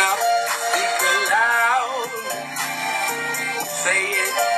up, speak aloud, say it.